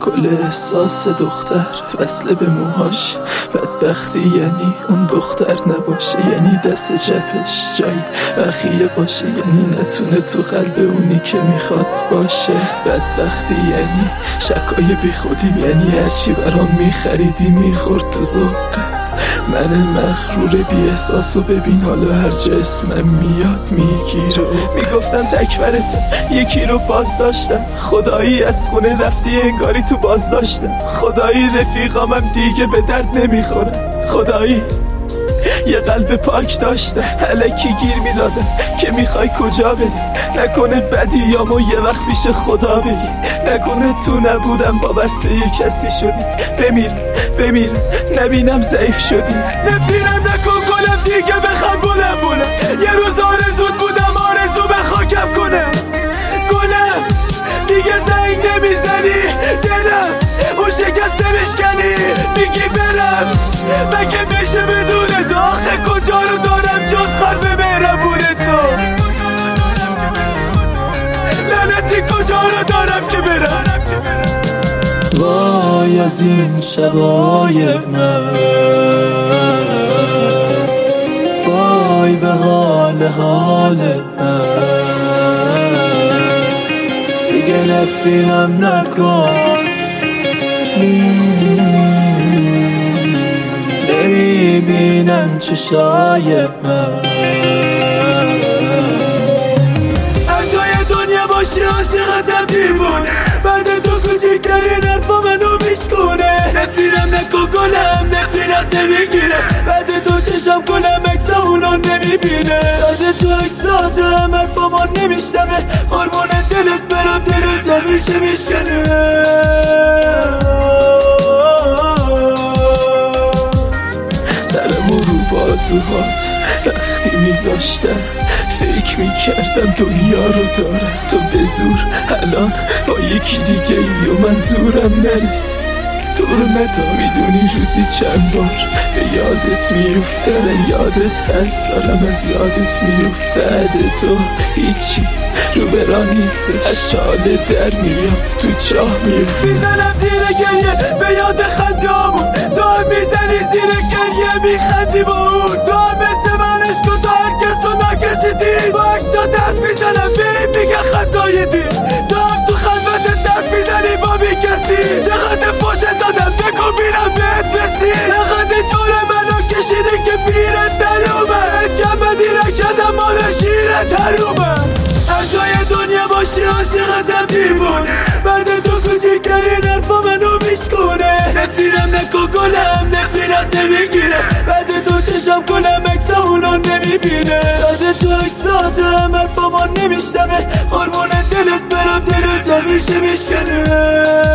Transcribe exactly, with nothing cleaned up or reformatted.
کل احساس دختر وصله به موهاش، بدبختی یعنی اون دختر نباشه، یعنی دست جبش جای بخیه باشه، یعنی نتونه تو قلب اونی که میخواد باشه. بدبختی یعنی شکای بی خودیم، یعنی هرچی برام میخریدی میخورد تو ذوقت. من مغرور بی احساسو ببین حالا هر جسمم میاد میگیره. میگفتم تکبرت یکی رو باز داشتم، خدایی از خونه رفتی انگاری تو باز داشتم، خدایی رفیقامم دیگه به درد نمیخورن، خدایی یه قلب پاک داشتم. الکی گیر میدادم که میخوای کجا بری، نکنه بدی یامو یه وقت پیش خدا بگی، نکنه تو نبودم وابسته یه کسی شدی. بمیرم بمیرم نبینم ضعیف شدی، نفیرم نکن گلم دیگه بخوام بلم بلم، یه روز آرزود بودم آرزو به خاکم کنم. گلم دیگه زنگ نمیزنی، دلم اون شکست نمیشکنی، میگی برم مگه میشه بدون تو، آخه کجا رو دارم جز قلب مهربون تو، لعنتی کجا رو دارم که برم. وای از این شبای من، وای به حال حال من، دیگه نفرینم نکن، نمیبینم چشای من. هر جای دنیا باشی عاشقتم دیوونه، بعد تو کوچیکترین حرفا منو میشکونه. نفیرم نکن گلم نفیرت نمیگیره، بعد تو چشم گلم اکسا اونو نمیبینه، بعد تو اکسا تهم حرفا ما نمیشنمه، قربون دلت برام دلت همیشه میشکنه. بازوهات وقتی میذاشتم فکر میکردم دنیا رو دارم، تو به زور الان با یکی دیگه ای و من زورم نرسید. تو رو ندا میدونی روزی چند بار به یادت میفتم، از یادت هر سالم از یادت میفته. عده تو هیچی رو برا نیست، از شاله در میام تو چاه میفته. میزنم زیر گریه به یاد خنده‌هامون، تو هم میزنی زیر گریه میخندی با اون، تو هم مثل من عشق و تو هر کس رو نکشیدی، با اکسات حرف میزنم به این میگه خطای دید، تو هم تو خلوتت حرف میزنی با بی کسی. چقدر فوشت دادم بگو میرم بهت رسی، چقدر جون منو کشیده که پیرت در اومد، کمدی رکدم مال شیرت در اومد. هر جای دنیا باشی عاشقتم دیوونه، بعد تو کوچیکترین حرفا منو میشکونه. نفیرم نکن گلم نفیرت نمیگیره، بعد تو چشم گلم اکسا اونو نمیبینه، بعد تو اکسا تهم حرفا ما نمیشنمه، هرمون دلت برام دلت همیشه میشکنه.